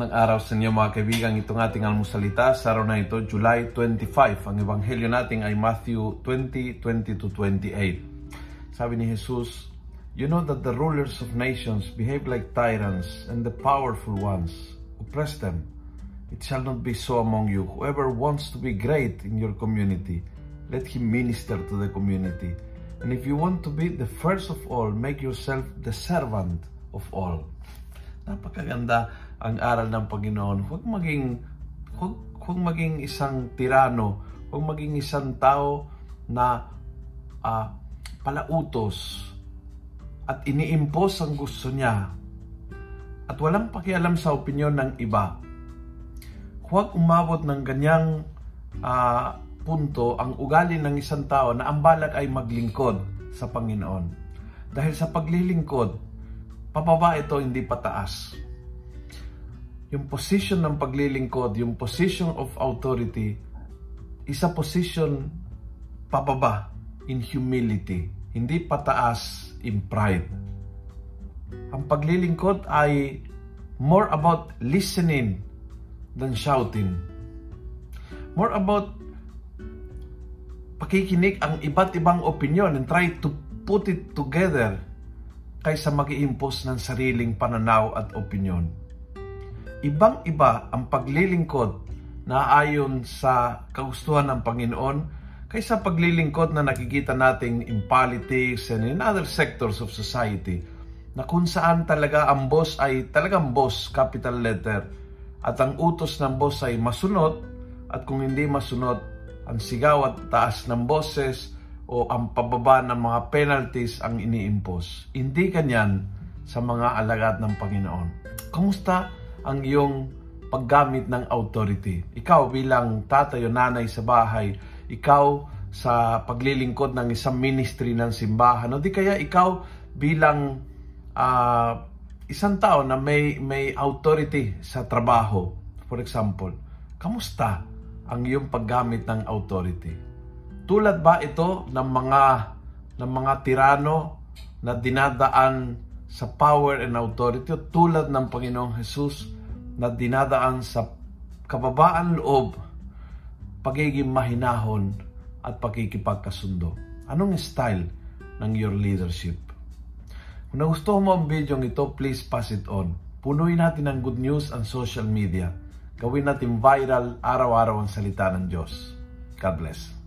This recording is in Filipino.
Magandang araw sa inyo mga kaibigan. Itong ating almusalita sa araw na ito, July 25. Ang ebanghelyo natin ay Matthew 20:20-28. Sabi ni Jesus, "You know that the rulers of nations behave like tyrants, and the powerful ones oppress them. It shall not be so among you. Whoever wants to be great in your community, let him minister to the community. And if you want to be the first of all, make yourself the servant of all." Napakaganda ang aral ng Panginoon. Huwag maging isang tirano, huwag maging isang tao na palautos at iniimpos ang gusto niya at walang pakialam sa opinyon ng iba. Huwag umabot ng ganyang punto ang ugali ng isang tao na ang balak ay maglingkod sa Panginoon. Dahil sa paglilingkod, pababa ito, hindi pataas. Yung position ng paglilingkod, yung position of authority, is a position pababa in humility, hindi pataas in pride. Ang paglilingkod ay more about listening than shouting. More about pakikinig ang iba't ibang opinion and try to put it together kaysa mag-i-impose ng sariling pananaw at opinyon. Ibang-iba ang paglilingkod na ayon sa kagustuhan ng Panginoon kaysa paglilingkod na nakikita natin in politics and in other sectors of society, na kung saan talaga ang boss ay talagang boss, capital letter, at ang utos ng boss ay masunod, at kung hindi masunod, ang sigaw at taas ng boses o ang pababa ng mga penalties ang ini-impose. Hindi ganyan sa mga alagad ng Panginoon. Kamusta ang iyong paggamit ng authority? Ikaw bilang tatay o nanay sa bahay, ikaw sa paglilingkod ng isang ministry ng simbahan, o di kaya ikaw bilang isang tao na may authority sa trabaho. For example, kamusta ang iyong paggamit ng authority? Tulad ba ito ng mga tirano na dinadaan sa power and authority, o tulad ng Panginoong Jesus na dinadaan sa kababaan loob, pagiging mahinahon at pakikipagkasundo? Anong style ng your leadership? Kung nagustuhan mo ang video ito, please pass it on. Punuin natin ng good news ang social media. Gawin natin viral araw-araw ang salita ng Diyos. God bless.